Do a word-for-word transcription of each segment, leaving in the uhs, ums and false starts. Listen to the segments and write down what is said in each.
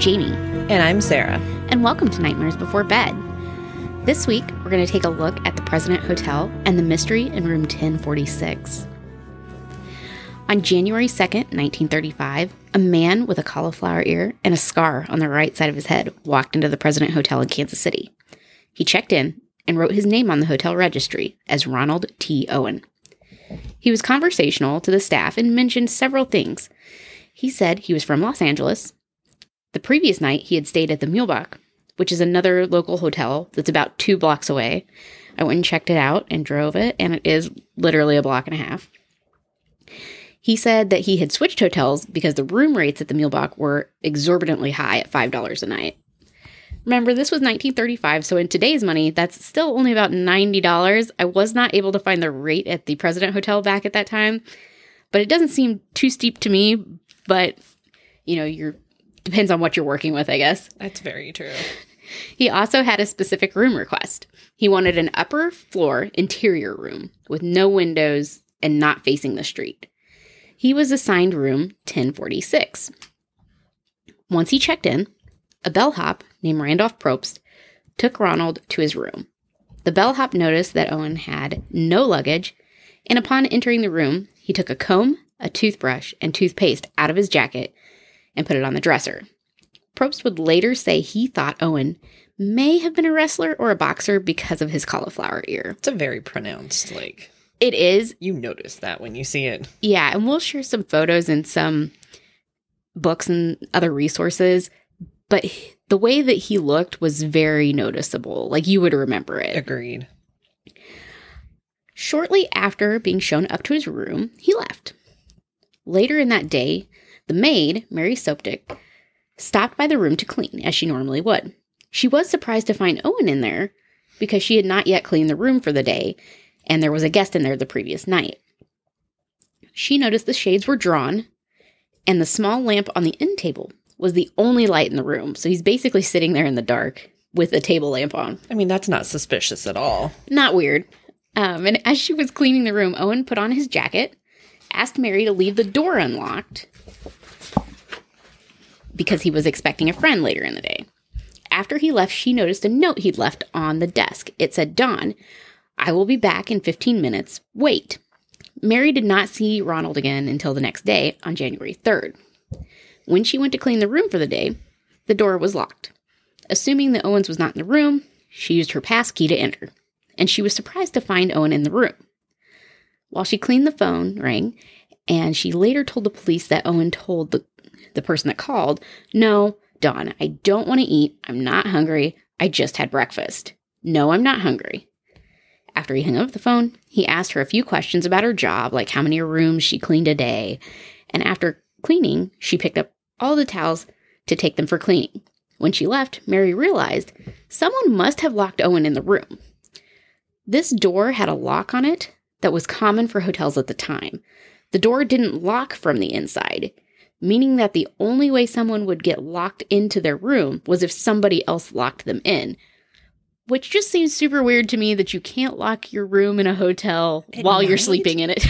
Jamie. And I'm Sarah. And welcome to Nightmares Before Bed. This week, we're going to take a look at the President Hotel and the mystery in room ten forty-six. On January second, nineteen thirty-five, a man with a cauliflower ear and a scar on the right side of his head walked into the President Hotel in Kansas City. He checked in and wrote his name on the hotel registry as Ronald T. Owen. He was conversational to the staff and mentioned several things. He said he was from Los Angeles. The previous night, he had stayed at the Muehlbach, which is another local hotel that's about two blocks away. I went and checked it out and drove it, and it is literally a block and a half. He said that he had switched hotels because the room rates at the Muehlbach were exorbitantly high at five dollars a night. Remember, this was nineteen thirty-five, so in today's money, that's still only about ninety dollars. I was not able to find the rate at the President Hotel back at that time, but it doesn't seem too steep to me, but, you know, you're depends on what you're working with, I guess. That's very true. He also had a specific room request. He wanted an upper floor interior room with no windows and not facing the street. He was assigned room ten forty-six. Once he checked in, a bellhop named Randolph Probst took Ronald to his room. The bellhop noticed that Owen had no luggage, and upon entering the room, he took a comb, a toothbrush, and toothpaste out of his jacket and put it on the dresser. Probst would later say he thought Owen may have been a wrestler or a boxer because of his cauliflower ear. It's a very pronounced, like... It is. You notice that when you see it. Yeah, and we'll share some photos and some books and other resources, but the way that he looked was very noticeable. Like, you would remember it. Agreed. Shortly after being shown up to his room, he left. Later in that day, the maid, Mary Soptic, stopped by the room to clean, as she normally would. She was surprised to find Owen in there because she had not yet cleaned the room for the day, and there was a guest in there the previous night. She noticed the shades were drawn, and the small lamp on the end table was the only light in the room. So he's basically sitting there in the dark with a table lamp on. I mean, that's not suspicious at all. Not weird. Um, and as she was cleaning the room, Owen put on his jacket, asked Mary to leave the door unlocked because he was expecting a friend later in the day. After he left, she noticed a note he'd left on the desk. It said, "Dawn, I will be back in fifteen minutes. Wait." Mary did not see Ronald again until the next day on January third. When she went to clean the room for the day, the door was locked. Assuming that Owens was not in the room, she used her pass key to enter, and she was surprised to find Owen in the room. While she cleaned, the phone rang, and she later told the police that Owen told the, the person that called, "No, Dawn, I don't want to eat. I'm not hungry. I just had breakfast. No, I'm not hungry." After he hung up the phone, he asked her a few questions about her job, like how many rooms she cleaned a day. And after cleaning, she picked up all the towels to take them for cleaning. When she left, Mary realized someone must have locked Owen in the room. This door had a lock on it that was common for hotels at the time. The door didn't lock from the inside, meaning that the only way someone would get locked into their room was if somebody else locked them in. Which just seems super weird to me, that you can't lock your room in a hotel at while night? You're sleeping in it.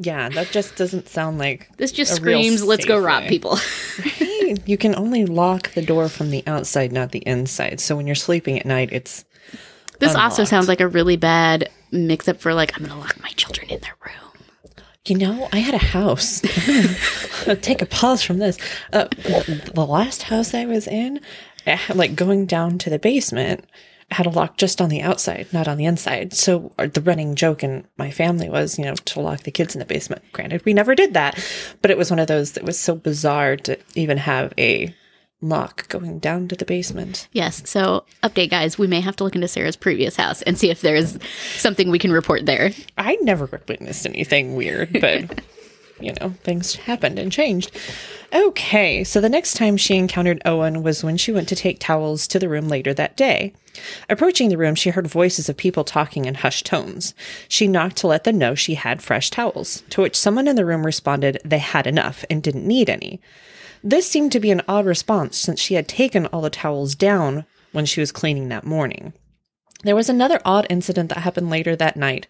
Yeah, that just doesn't sound like... This just screams, let's go rob way. people. Right? You can only lock the door from the outside, not the inside. So when you're sleeping at night, it's This unlocked. Also sounds like a really bad mix-up for, like, I'm going to lock my children in their room. You know, I had a house. Take a pause from this. Uh, the last house I was in, like going down to the basement... had a lock just on the outside, not on the inside. So the running joke in my family was, you know, to lock the kids in the basement. Granted, we never did that, but it was one of those that was so bizarre to even have a lock going down to the basement. Yes. So update, guys, we may have to look into Sarah's previous house and see if there's something we can report there. I never witnessed anything weird, but... You know, things happened and changed. Okay, so the next time she encountered Owen was when she went to take towels to the room later that day. Approaching the room, she heard voices of people talking in hushed tones. She knocked to let them know she had fresh towels, to which someone in the room responded they had enough and didn't need any. This seemed to be an odd response since she had taken all the towels down when she was cleaning that morning. There was another odd incident that happened later that night.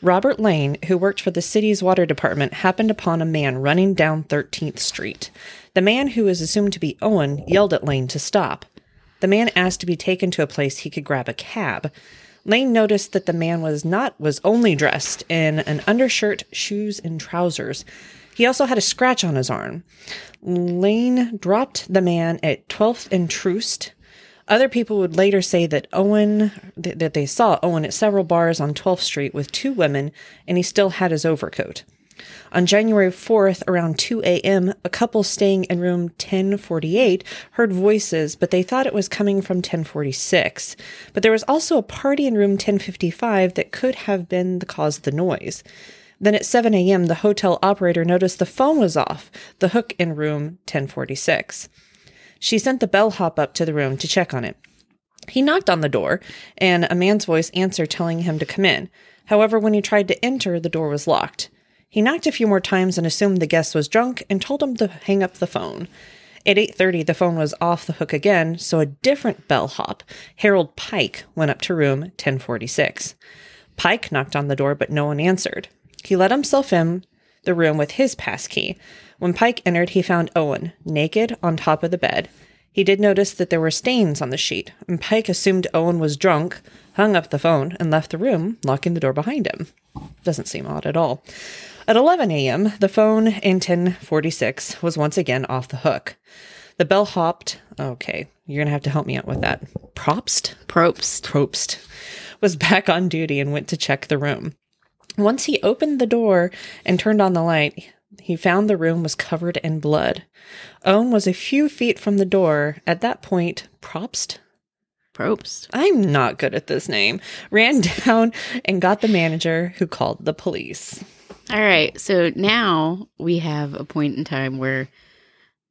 Robert Lane, who worked for the city's water department, happened upon a man running down thirteenth street. The man, who is assumed to be Owen, yelled at Lane to stop. The man asked to be taken to a place he could grab a cab. Lane noticed that the man was not was only dressed in an undershirt, shoes, and trousers. He also had a scratch on his arm. Lane dropped the man at twelfth and Troost. Other people would later say that Owen, th- that they saw Owen at several bars on twelfth street with two women, and he still had his overcoat. On January fourth, around two a.m., a couple staying in room ten forty-eight heard voices, but they thought it was coming from ten forty-six. But there was also a party in room ten fifty-five that could have been the cause of the noise. Then at seven a.m., the hotel operator noticed the phone was off, the hook in room ten forty-six. She sent the bellhop up to the room to check on it. He knocked on the door, and a man's voice answered, telling him to come in. However, when he tried to enter, the door was locked. He knocked a few more times and assumed the guest was drunk and told him to hang up the phone. At eight thirty, the phone was off the hook again, so a different bellhop, Harold Pike, went up to room ten forty-six. Pike knocked on the door, but no one answered. He let himself in the room with his passkey. When Pike entered, he found Owen, naked, on top of the bed. He did notice that there were stains on the sheet, and Pike assumed Owen was drunk, hung up the phone, and left the room, locking the door behind him. Doesn't seem odd at all. At eleven a.m., the phone in ten forty-six was once again off the hook. The bell hopped. Okay, you're going to have to help me out with that. Probst? Probst. Probst was back on duty and went to check the room. Once he opened the door and turned on the light, he found the room was covered in blood. Owen was a few feet from the door. At that point, Probst? Probst. I'm not good at this name. Ran down and got the manager, who called the police. All right, so now we have a point in time where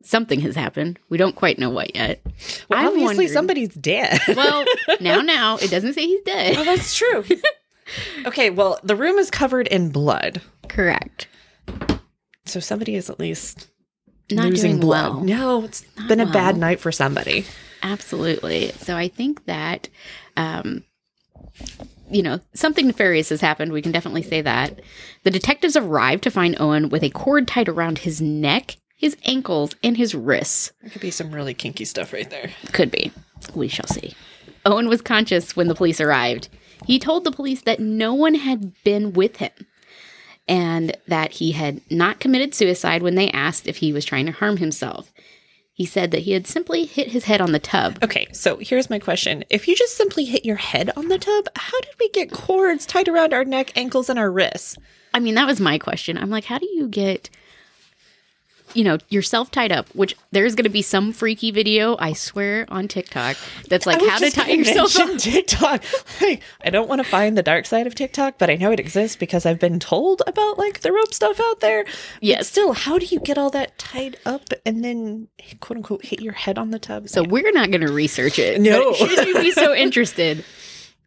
something has happened. We don't quite know what yet. Well, I obviously wondered, somebody's dead. Well, now, now, it doesn't say he's dead. Well, that's true. Okay, well, the room is covered in blood. Correct. So somebody is at least not losing doing blood. Well. No, it's not been a well. bad night for somebody. Absolutely. So I think that, um, you know, something nefarious has happened. We can definitely say that. The detectives arrived to find Owen with a cord tied around his neck, his ankles, and his wrists. There could be some really kinky stuff right there. Could be. We shall see. Owen was conscious when the police arrived. He told the police that no one had been with him and that he had not committed suicide when they asked if he was trying to harm himself. He said that he had simply hit his head on the tub. Okay, so here's my question. If you just simply hit your head on the tub, how did we get cords tied around our neck, ankles, and our wrists? I mean, that was my question. I'm like, how do you get, you know, yourself tied up, which there's going to be some freaky video, I swear, on TikTok that's like how to tie yourself up. TikTok. Like, I don't want to find the dark side of TikTok, but I know it exists because I've been told about like the rope stuff out there. Yes. But still, how do you get all that tied up and then quote unquote hit your head on the tub? So we're not going to research it. No. Should you be so interested,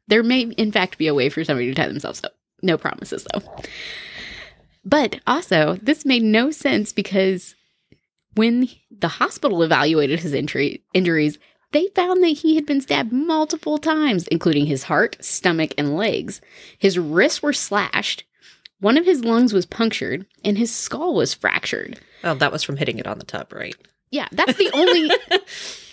there may in fact be a way for somebody to tie themselves up. No promises though. But also, this made no sense because when the hospital evaluated his injury, injuries, they found that he had been stabbed multiple times, including his heart, stomach, and legs. His wrists were slashed, one of his lungs was punctured, and his skull was fractured. Oh, that was from hitting it on the tub, right? Yeah, that's the only,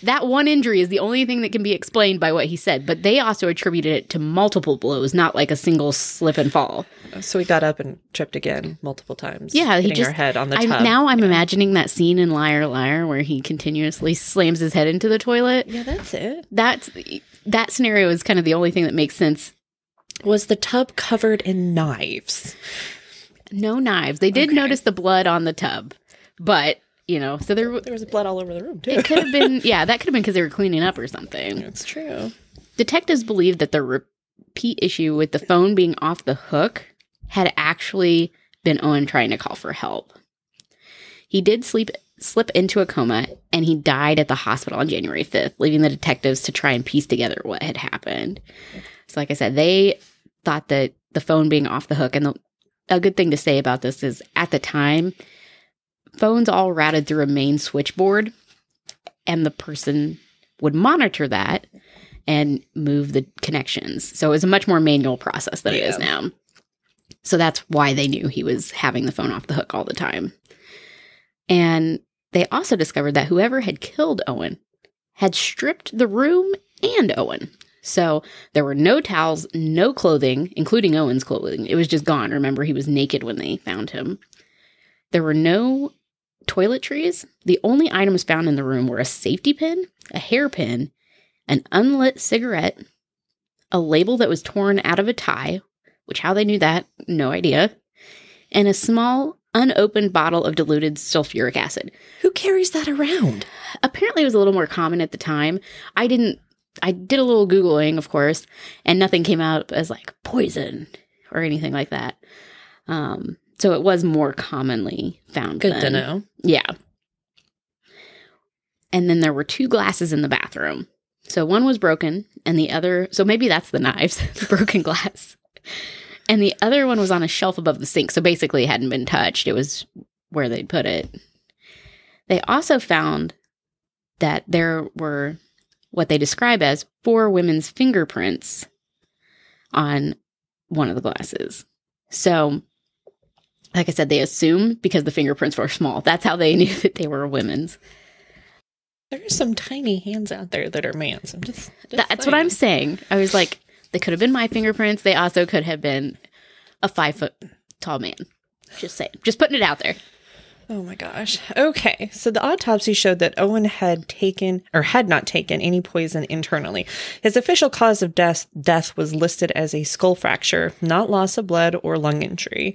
that one injury is the only thing that can be explained by what he said. But they also attributed it to multiple blows, not like a single slip and fall. So he got up and tripped again multiple times. Yeah. He just, her head on the tub. I, now I'm yeah. imagining that scene in Liar Liar where he continuously slams his head into the toilet. Yeah, that's it. That's, that scenario is kind of the only thing that makes sense. Was the tub covered in knives? No knives. They did okay. notice the blood on the tub, but... You know, so there, there was blood all over the room, too. It could have been, yeah, that could have been because they were cleaning up or something. That's true. Detectives believe that the repeat issue with the phone being off the hook had actually been Owen trying to call for help. He did sleep, slip into a coma, and he died at the hospital on January fifth, leaving the detectives to try and piece together what had happened. So like I said, they thought that the phone being off the hook, and the, a good thing to say about this is at the time... Phones all routed through a main switchboard, and the person would monitor that and move the connections. So it was a much more manual process than yeah. it is now. So that's why they knew he was having the phone off the hook all the time. And they also discovered that whoever had killed Owen had stripped the room and Owen. So there were no towels, no clothing, including Owen's clothing. It was just gone. Remember, he was naked when they found him. There were no toiletries. The only items found in the room were a safety pin, a hairpin, an unlit cigarette, a label that was torn out of a tie, which how they knew that, no idea, and a small unopened bottle of diluted sulfuric acid. Who carries that around? Apparently it was a little more common at the time. I didn't, I did a little Googling, of course, and nothing came out as like poison or anything like that. Um, so it was more commonly found. Good then. to know. Yeah. And then there were two glasses in the bathroom. So one was broken and the other, so maybe that's the knives, the broken glass. And the other one was on a shelf above the sink. So basically it hadn't been touched. It was where they'd put it. They also found that there were what they describe as four women's fingerprints on one of the glasses. So, like I said, they assume because the fingerprints were small. That's how they knew that they were women's. There are some tiny hands out there that are man's. I'm just, just That's what I'm saying. I was like, they could have been my fingerprints. They also could have been a five foot tall man. Just saying. Just putting it out there. Oh my gosh. Okay. So the autopsy showed that Owen had taken or had not taken any poison internally. His official cause of death death was listed as a skull fracture, not loss of blood or lung injury.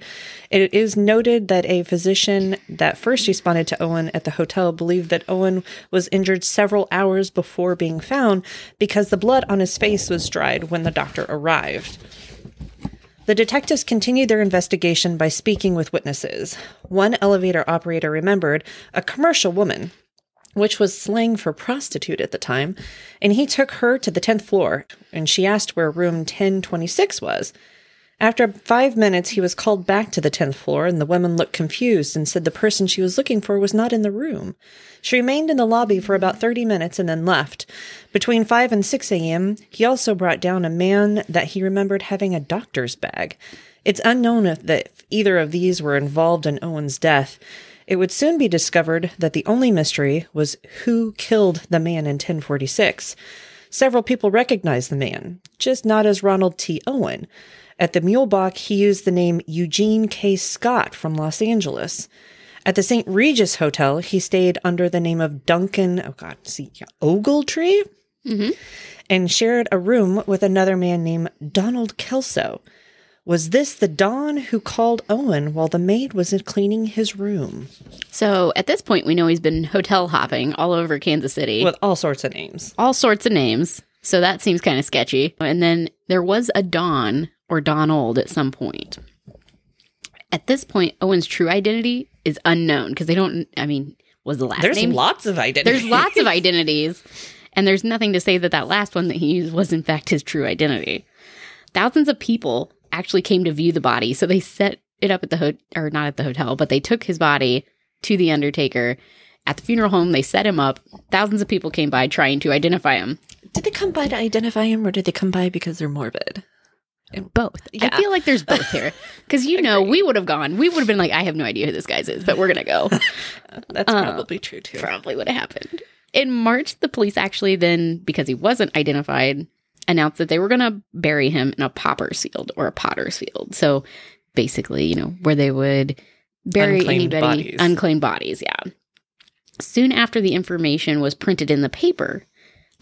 It is noted that a physician that first responded to Owen at the hotel believed that Owen was injured several hours before being found because the blood on his face was dried when the doctor arrived. The detectives continued their investigation by speaking with witnesses. One elevator operator remembered a commercial woman, which was slang for prostitute at the time, and he took her to the tenth floor, and she asked where room ten twenty-six was. After five minutes, he was called back to the tenth floor, and the woman looked confused and said the person she was looking for was not in the room. She remained in the lobby for about thirty minutes and then left. Between five and six a.m., he also brought down a man that he remembered having a doctor's bag. It's unknown if, the, if either of these were involved in Owen's death. It would soon be discovered that the only mystery was who killed the man in ten forty-six. Several people recognized the man, just not as Ronald T. Owen. At the Muehlbach, he used the name Eugene K. Scott from Los Angeles. At the Saint Regis Hotel, he stayed under the name of Duncan oh God, see, Ogletree mm-hmm. and shared a room with another man named Donald Kelso. Was this the Don who called Owen while the maid was cleaning his room? So at this point, we know he's been hotel hopping all over Kansas City. With all sorts of names. All sorts of names. So that seems kind of sketchy. And then there was a Don or Donald at some point. At this point, Owen's true identity is unknown because they don't, I mean, was the last there's name? There's lots of identities. There's lots of identities. And there's nothing to say that that last one that he used was, in fact, his true identity. Thousands of people actually came to view the body. So they set it up at the hotel, or not at the hotel, but they took his body to the undertaker. At the funeral home, they set him up. Thousands of people came by trying to identify him. Did they come by to identify him, or did they come by because they're morbid? Both. Yeah. I feel like there's both here. Because, you know, we would have gone. We would have been like, I have no idea who this guy is, but we're going to go. That's uh, probably true, too. Probably would have happened. In March, the police actually then, because he wasn't identified, announced that they were going to bury him in a pauper's field or a potter's field. So, basically, you know, where they would bury unclaimed anybody. Bodies. Unclaimed bodies, yeah. Soon after the information was printed in the paper,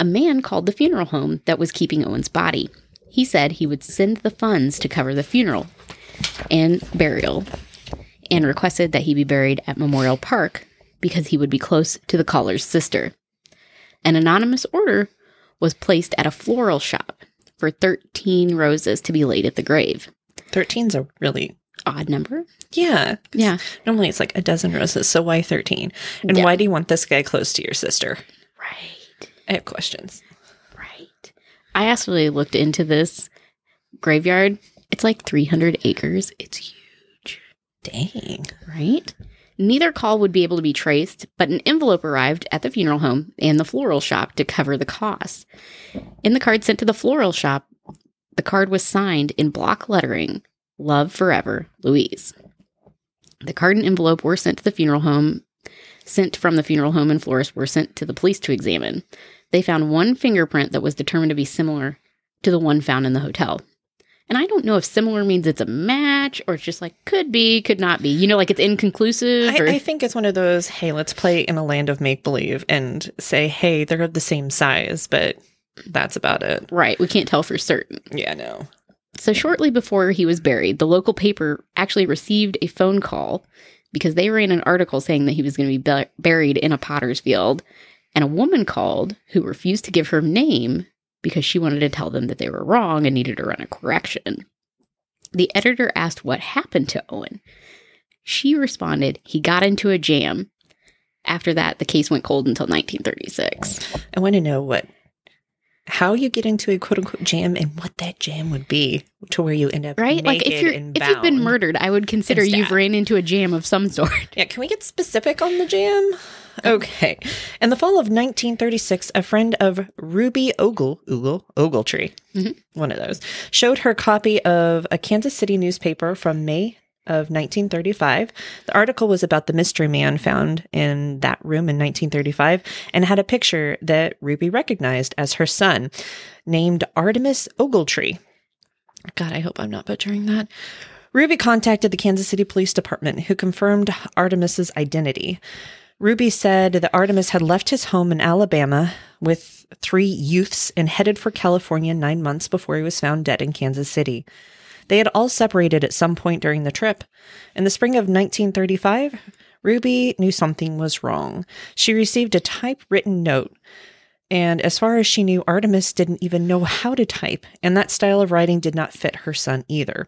a man called the funeral home that was keeping Owen's body. He said he would send the funds to cover the funeral and burial and requested that he be buried at Memorial Park because he would be close to the caller's sister. An anonymous order was placed at a floral shop for thirteen roses to be laid at the grave. thirteen's a really odd number. Yeah. Yeah. Normally it's like a dozen roses, so why thirteen? And yeah. Why do you want this guy close to your sister? Right. I have questions. I actually looked into this graveyard. It's like three hundred acres. It's huge. Dang. Right? Neither call would be able to be traced, but an envelope arrived at the funeral home and the floral shop to cover the cost. In the card sent to the floral shop, the card was signed in block lettering, "Love Forever, Louise." The card and envelope were sent to the funeral home, sent from the funeral home and florist were sent to the police to examine. They found one fingerprint that was determined to be similar to the one found in the hotel. And I don't know if similar means it's a match or it's just like could be, could not be. You know, like it's inconclusive. I, or... I think it's one of those, hey, let's play in a land of make-believe and say, hey, they're of the same size, but that's about it. Right. We can't tell for certain. Yeah, no. So shortly before he was buried, the local paper actually received a phone call because they ran an article saying that he was going to be be- buried in a potter's field. And a woman called who refused to give her name because she wanted to tell them that they were wrong and needed to run a correction. The editor asked what happened to Owen. She responded, he got into a jam. After that, the case went cold until nineteen thirty-six. I want to know what, how you get into a quote-unquote jam and what that jam would be to where you end up right? Naked like if you're, and bound. If you've been murdered, I would consider you've ran into a jam of some sort. Yeah, can we get specific on the jam? Okay. In the fall of nineteen thirty-six, a friend of Ruby Ogle, Ogle, Ogletree, mm-hmm. one of those, showed her copy of a Kansas City newspaper from May of nineteen thirty-five. The article was about the mystery man found in that room in nineteen thirty-five and had a picture that Ruby recognized as her son, named Artemis Ogletree. God, I hope I'm not butchering that. Ruby contacted the Kansas City Police Department, who confirmed Artemis's identity. Ruby said that Artemis had left his home in Alabama with three youths and headed for California nine months before he was found dead in Kansas City. They had all separated at some point during the trip. In the spring of nineteen thirty-five, Ruby knew something was wrong. She received a typewritten note, and as far as she knew, Artemis didn't even know how to type, and that style of writing did not fit her son either.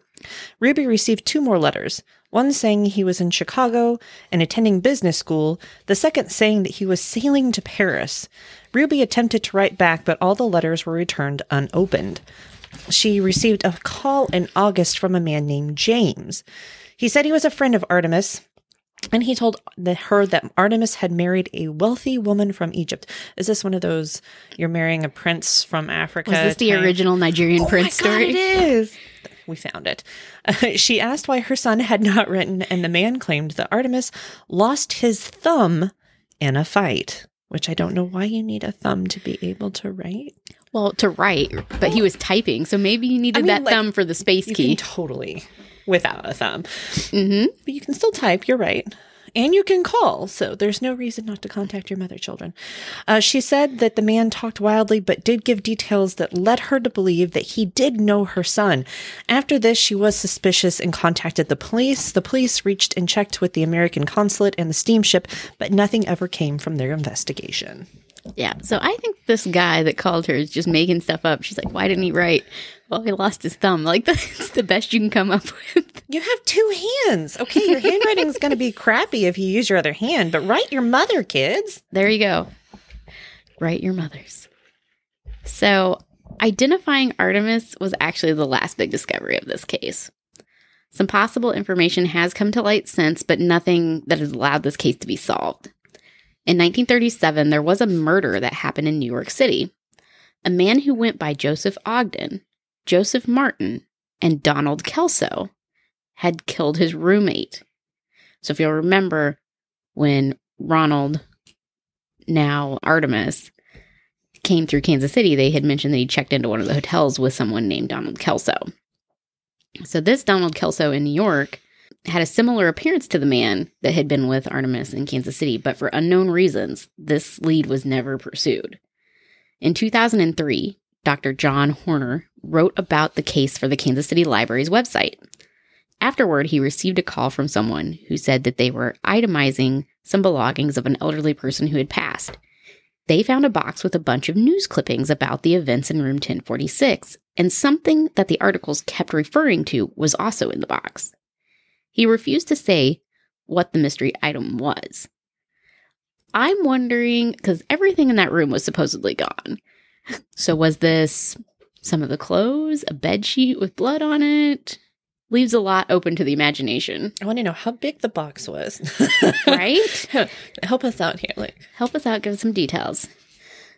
Ruby received two more letters. One saying he was in Chicago and attending business school, the second saying that he was sailing to Paris. Ruby attempted to write back, but all the letters were returned unopened. She received a call in August from a man named James. He said he was a friend of Artemis, and he told the, her that Artemis had married a wealthy woman from Egypt. Is this one of those, you're marrying a prince from Africa? Was this the type? Original Nigerian oh prince my God, story? It is. We found it. Uh, she asked why her son had not written, and the man claimed that Artemis lost his thumb in a fight, which I don't know why you need a thumb to be able to write. Well, to write, but he was typing, so maybe you needed I mean, that like, thumb for the space you key. Can totally, without a thumb. Mm-hmm. But you can still type, you're right. And you can call, so there's no reason not to contact your mother, children. Uh, she said that the man talked wildly, but did give details that led her to believe that he did know her son. After this, she was suspicious and contacted the police. The police reached and checked with the American consulate and the steamship, but nothing ever came from their investigation. Yeah, so I think this guy that called her is just making stuff up. She's like, why didn't he write? Well, he lost his thumb. Like, that's the best you can come up with. You have two hands. Okay, your handwriting's going to be crappy if you use your other hand, but write your mother, kids. There you go. Write your mothers. So, identifying Artemis was actually the last big discovery of this case. Some possible information has come to light since, but nothing that has allowed this case to be solved. In nineteen thirty-seven, there was a murder that happened in New York City. A man who went by Joseph Ogden, Joseph Martin, and Donald Kelso had killed his roommate. So if you'll remember, when Ronald, now Artemis, came through Kansas City, they had mentioned that he checked into one of the hotels with someone named Donald Kelso. So this Donald Kelso in New York had a similar appearance to the man that had been with Artemis in Kansas City, but for unknown reasons, this lead was never pursued. In two thousand three, Doctor John Horner wrote about the case for the Kansas City Library's website. Afterward, he received a call from someone who said that they were itemizing some belongings of an elderly person who had passed. They found a box with a bunch of news clippings about the events in room ten forty-six, and something that the articles kept referring to was also in the box. He refused to say what the mystery item was. I'm wondering, because everything in that room was supposedly gone. So was this some of the clothes, a bedsheet with blood on it, leaves a lot open to the imagination. I want to know how big the box was. Right? Help us out here, Luke. Help us out. Give us some details.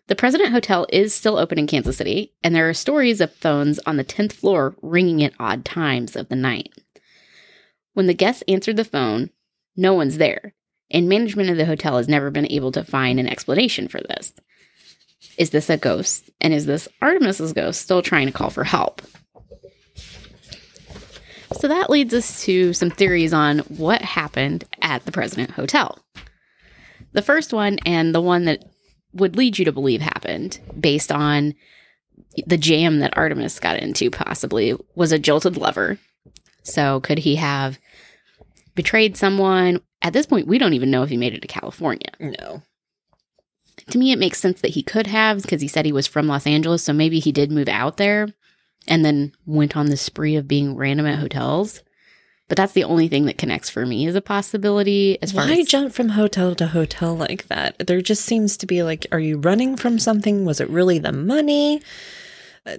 The President Hotel is still open in Kansas City, and there are stories of phones on the tenth floor ringing at odd times of the night. When the guests answered the phone, no one's there, and management of the hotel has never been able to find an explanation for this. Is this a ghost? And is this Artemis's ghost still trying to call for help? So that leads us to some theories on what happened at the President Hotel. The first one, and the one that would lead you to believe happened, based on the jam that Artemis got into possibly, was a jilted lover. So could he have betrayed someone? At this point, we don't even know if he made it to California. No. To me, it makes sense that he could have, because he said he was from Los Angeles, so maybe he did move out there and then went on the spree of being random at hotels. But that's the only thing that connects for me as a possibility. As far Why as, jump from hotel to hotel like that? There just seems to be like, are you running from something? Was it really the money? Uh,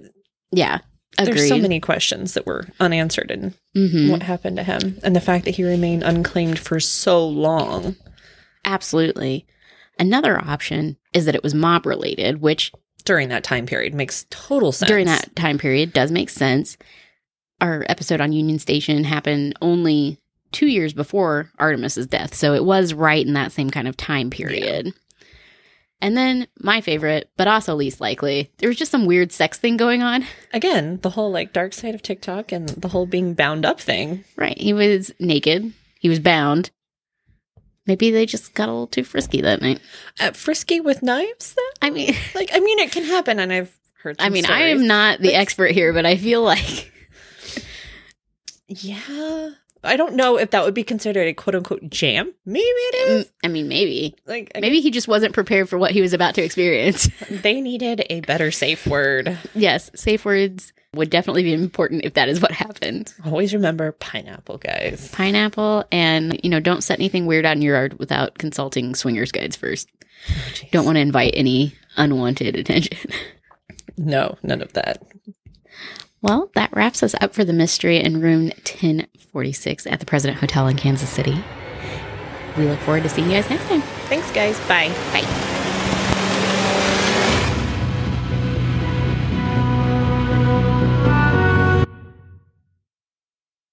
yeah, agreed. There's so many questions that were unanswered in mm-hmm. what happened to him. And the fact that he remained unclaimed for so long. Absolutely. Another option is that it was mob related, which during that time period makes total sense. During that time period does make sense. Our episode on Union Station happened only two years before Artemis's death, so it was right in that same kind of time period. Yeah. And then my favorite, but also least likely, there was just some weird sex thing going on. Again, the whole like dark side of TikTok and the whole being bound up thing. Right. He was naked. He was bound. Maybe they just got a little too frisky that night. Uh, frisky with knives, though? I mean, like, I mean, it can happen, and I've heard some I mean, stories, I am not the expert here, but I feel like. Yeah. I don't know if that would be considered a quote-unquote jam. Maybe it is. I mean, maybe. Like, I maybe guess, he just wasn't prepared for what he was about to experience. They needed a better safe word. Yes, safe words would definitely be important if that is what happened. Always remember pineapple, guys. Pineapple, and, you know, don't set anything weird out in your yard without consulting swingers guides first. Oh, don't want to invite any unwanted attention. No, none of that. Well, that wraps us up for the mystery in room ten forty-six at the President Hotel in Kansas City. We look forward to seeing you guys next time. Thanks, guys. Bye. Bye.